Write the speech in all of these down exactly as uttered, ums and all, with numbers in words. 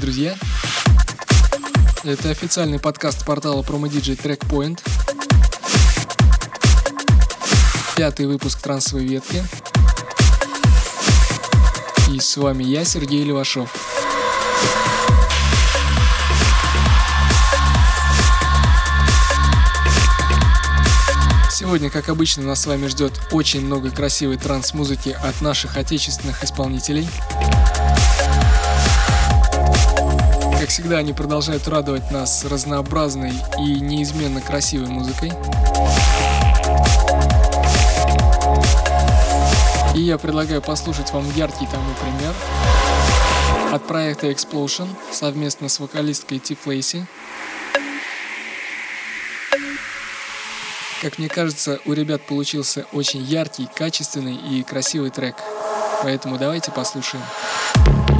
Привет, друзья! Это официальный подкаст портала PromoDJ Trackpoint. Пятый выпуск трансовой ветки. И с вами я, Сергей Левашов. Сегодня, как обычно, нас с вами ждет очень много красивой транс-музыки от наших отечественных исполнителей. Как всегда, они продолжают радовать нас разнообразной и неизменно красивой музыкой. И я предлагаю послушать вам яркий тому пример от проекта Explosion совместно с вокалисткой T-Placey. Как мне кажется, у ребят получился очень яркий, качественный и красивый трек. Поэтому давайте послушаем. Yeah.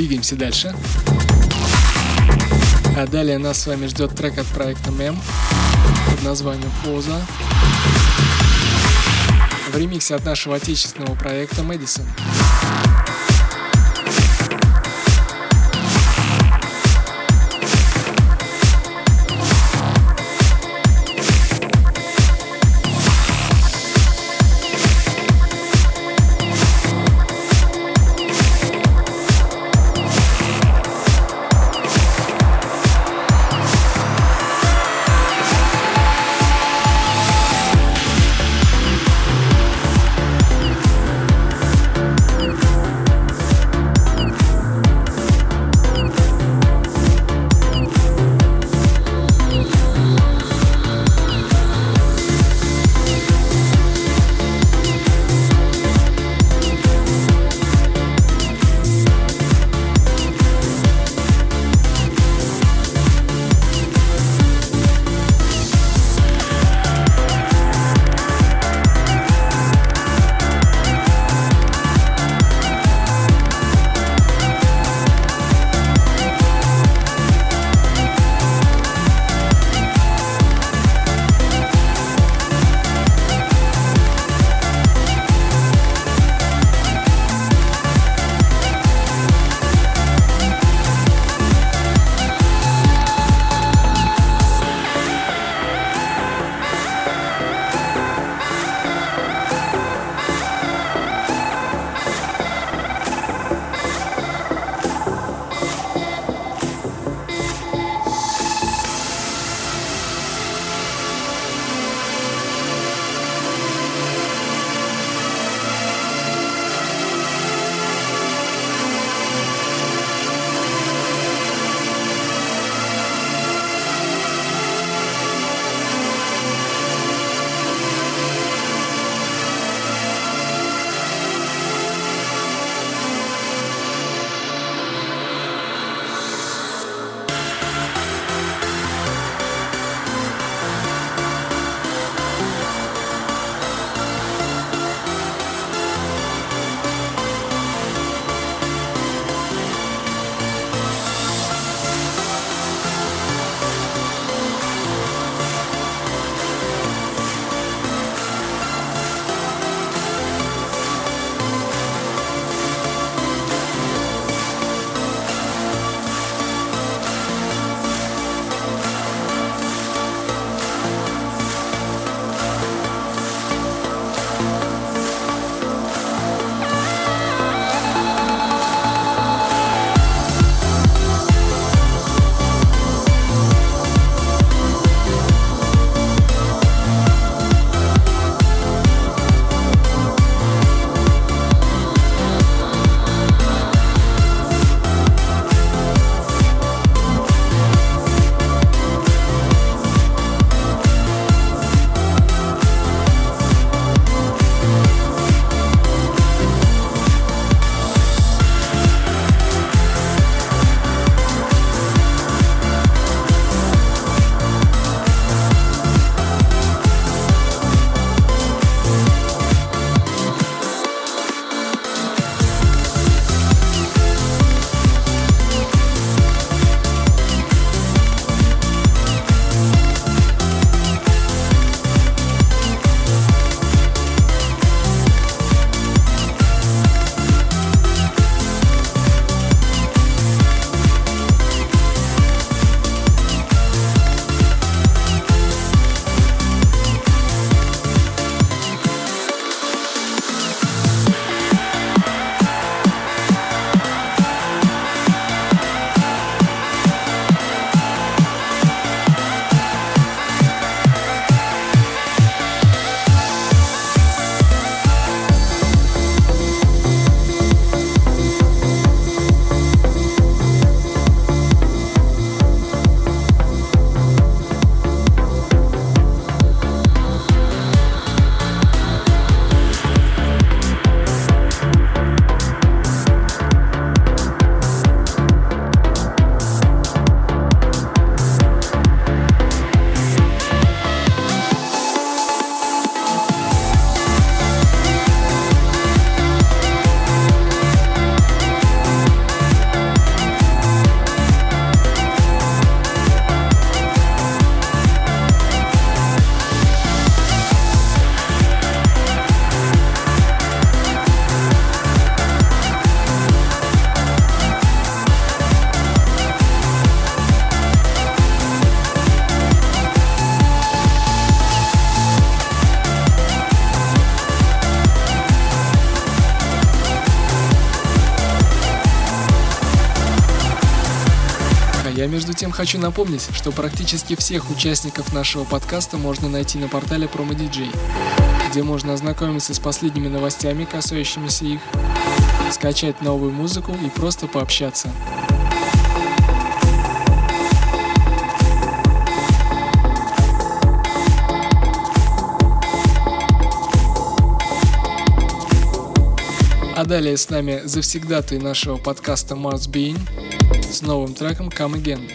Двигаемся дальше. А далее нас с вами ждет трек от проекта эм и эм под названием «Поза» в ремиксе от нашего отечественного проекта «Мэдисон». Я между тем хочу напомнить, что практически всех участников нашего подкаста можно найти на портале PromoDJ, где можно ознакомиться с последними новостями, касающимися их, скачать новую музыку и просто пообщаться. А далее с нами завсегдатый нашего подкаста Mars Bean с новым треком Come Again.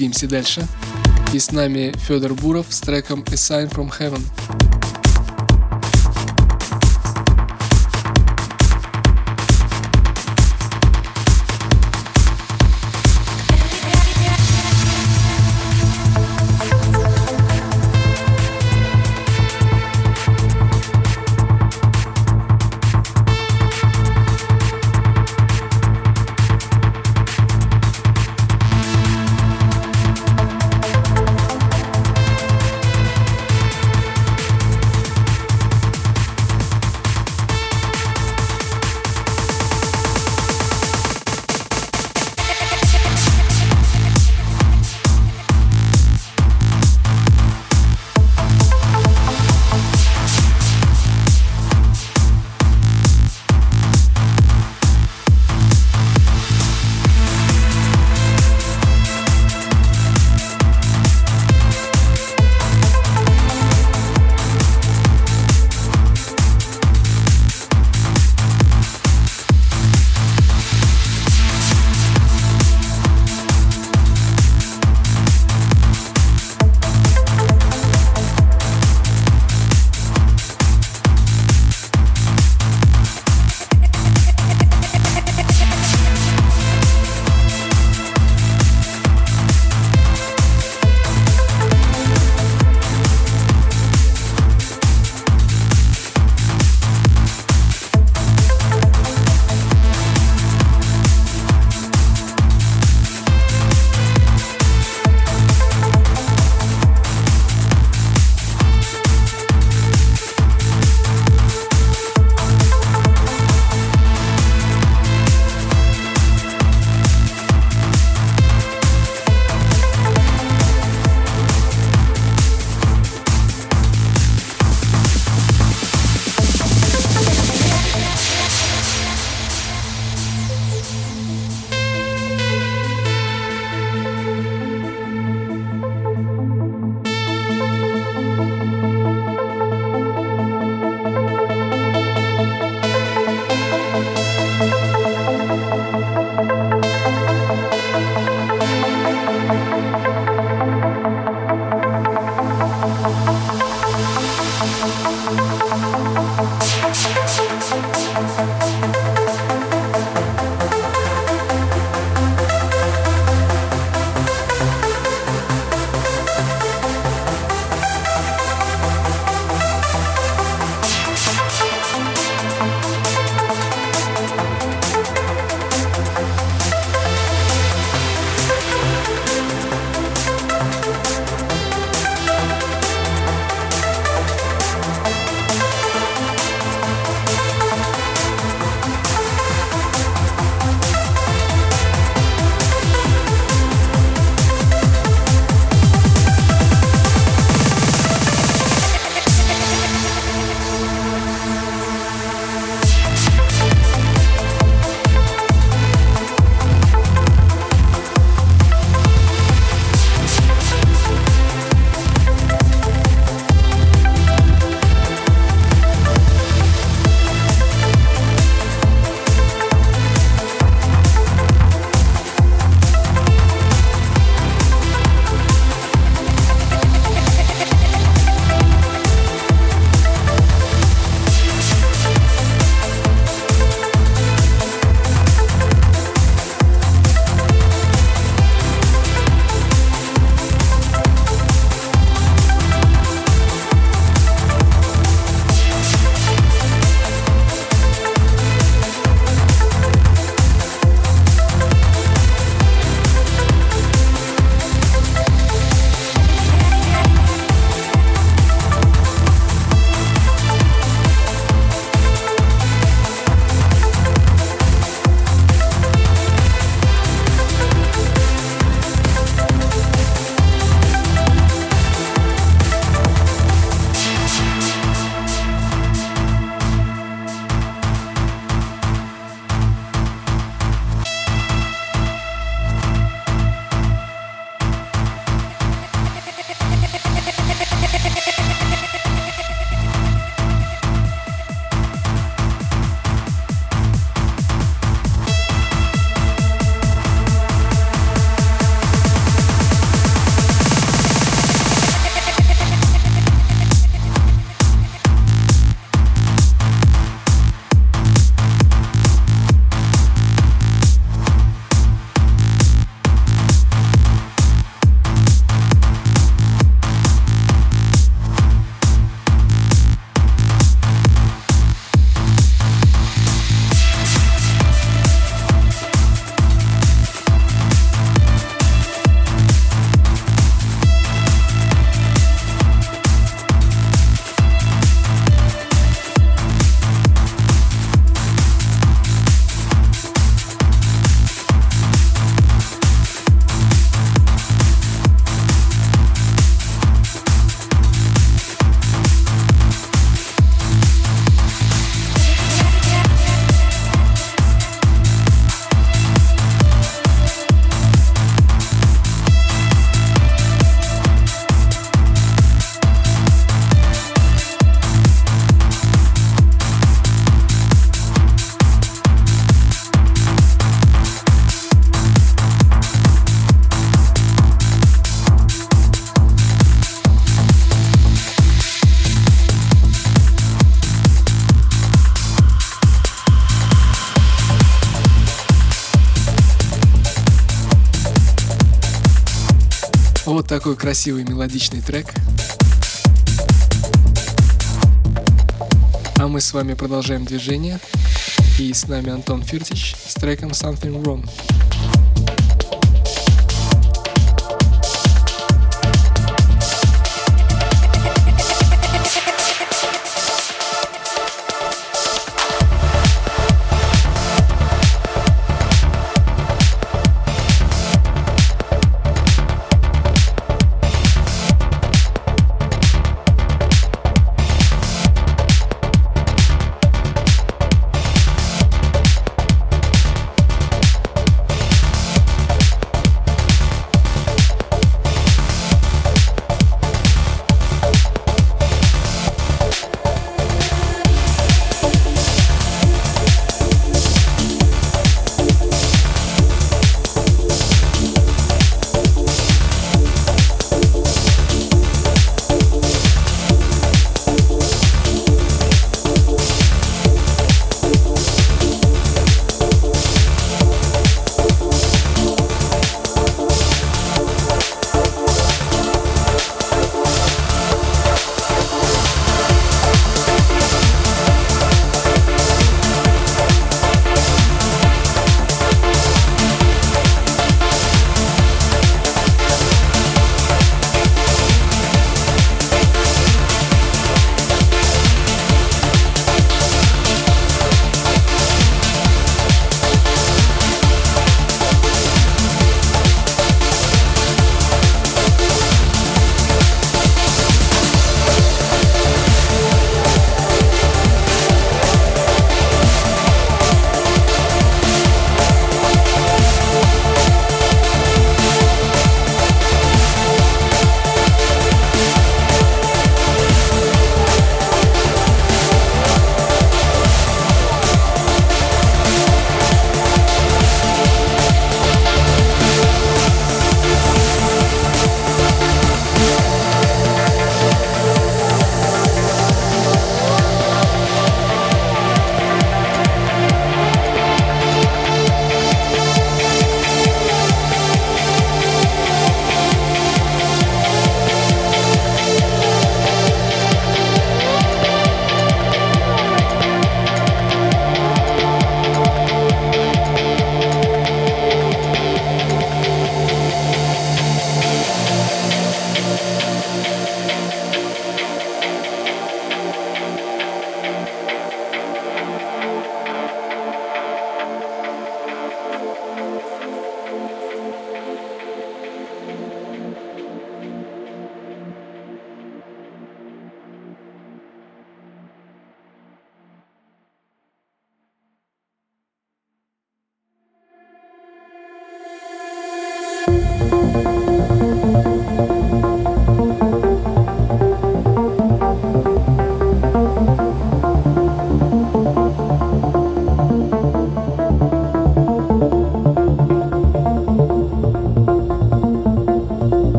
двигаемся дальше. И с нами Федор Буров с треком A Sign From Heaven. Вот такой красивый мелодичный трек. А мы с вами продолжаем движение. И с нами Антон Фиртич с треком Something Wrong.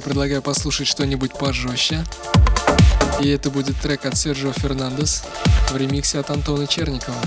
я предлагаю послушать что-нибудь пожестче. И это будет трек от Серхио Фернандес в ремиксе от Антона Черникова.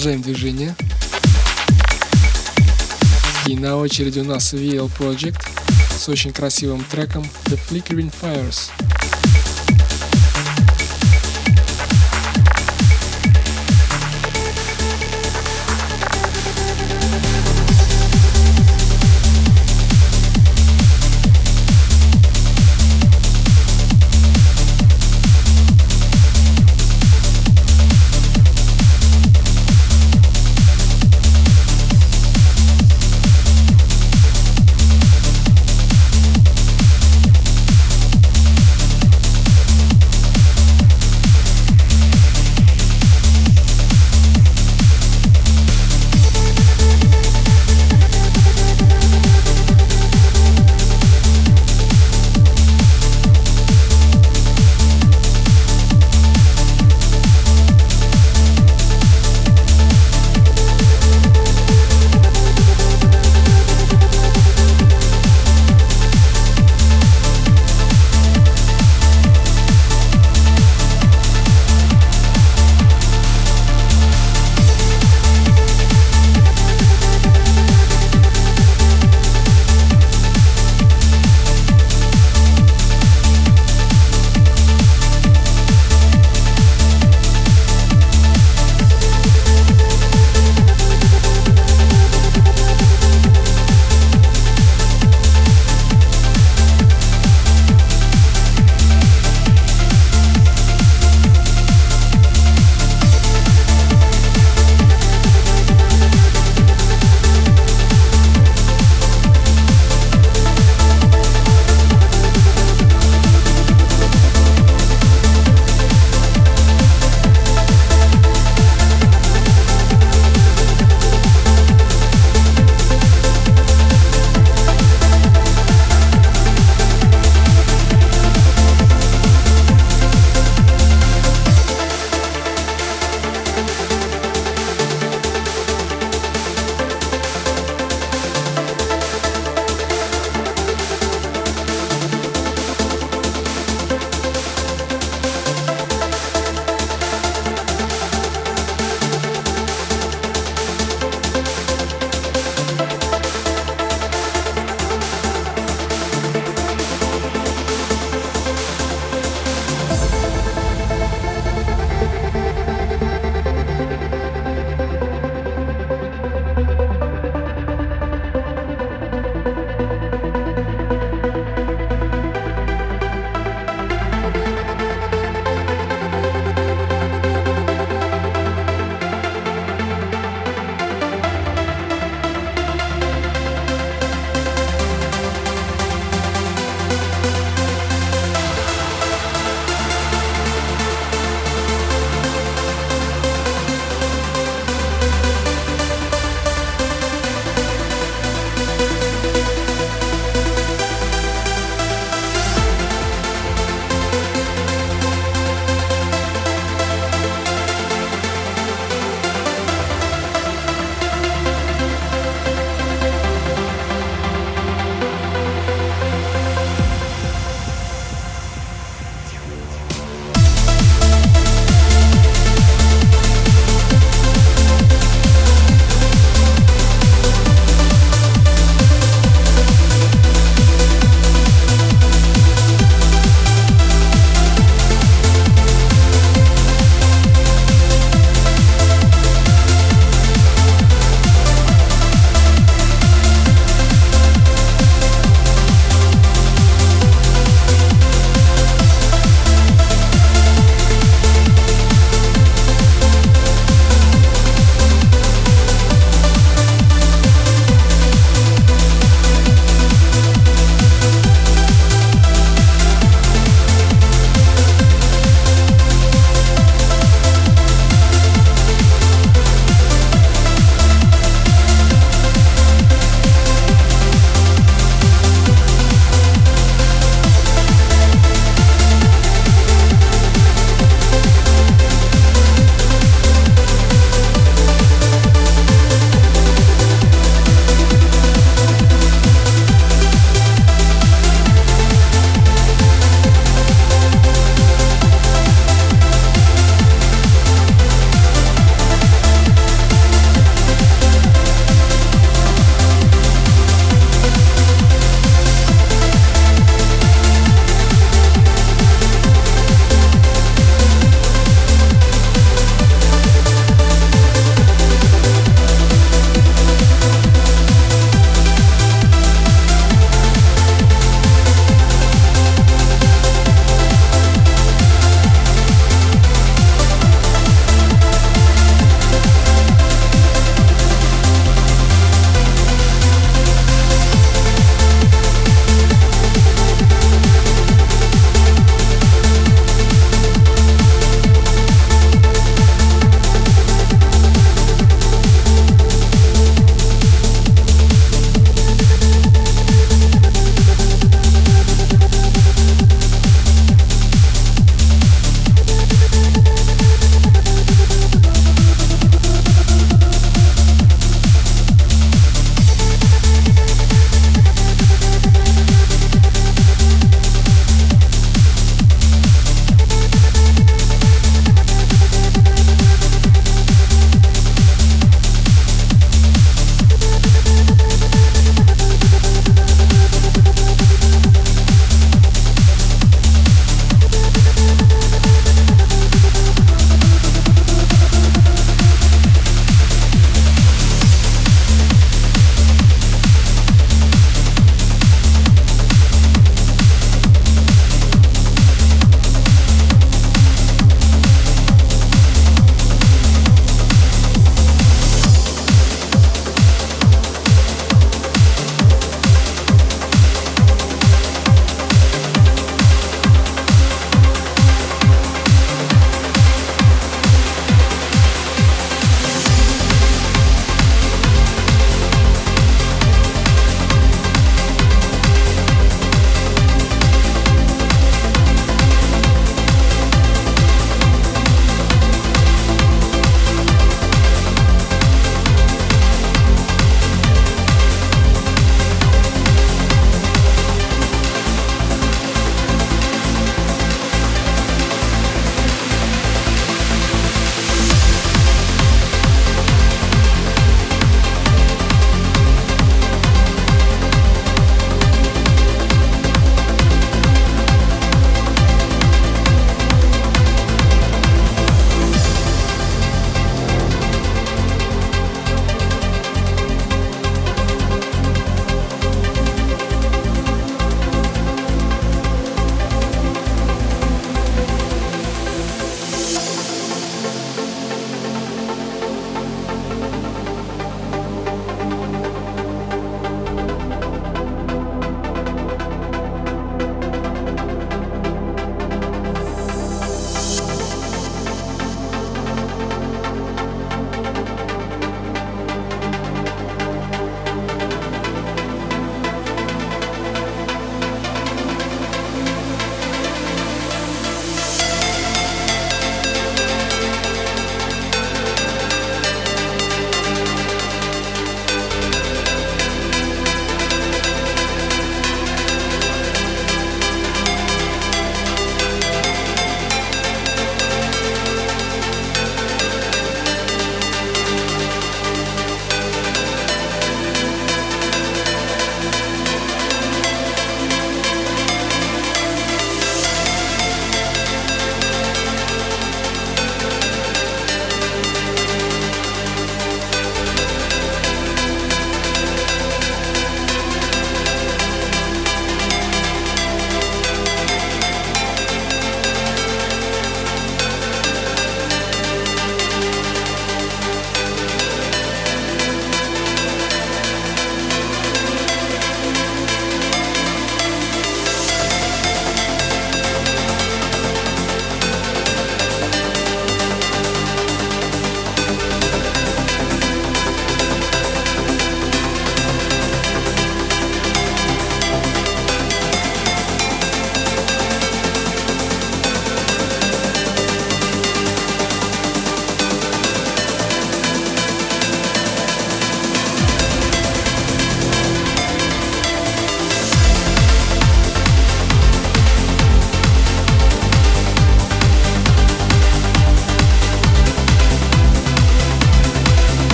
продолжаем движение. И на очереди у нас ви эл Project с очень красивым треком The Flickering Fires.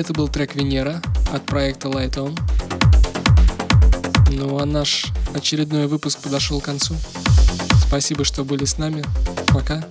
Это был трек «Венера» от проекта Light On. Ну а наш очередной выпуск подошел к концу. Спасибо, что были с нами. Пока.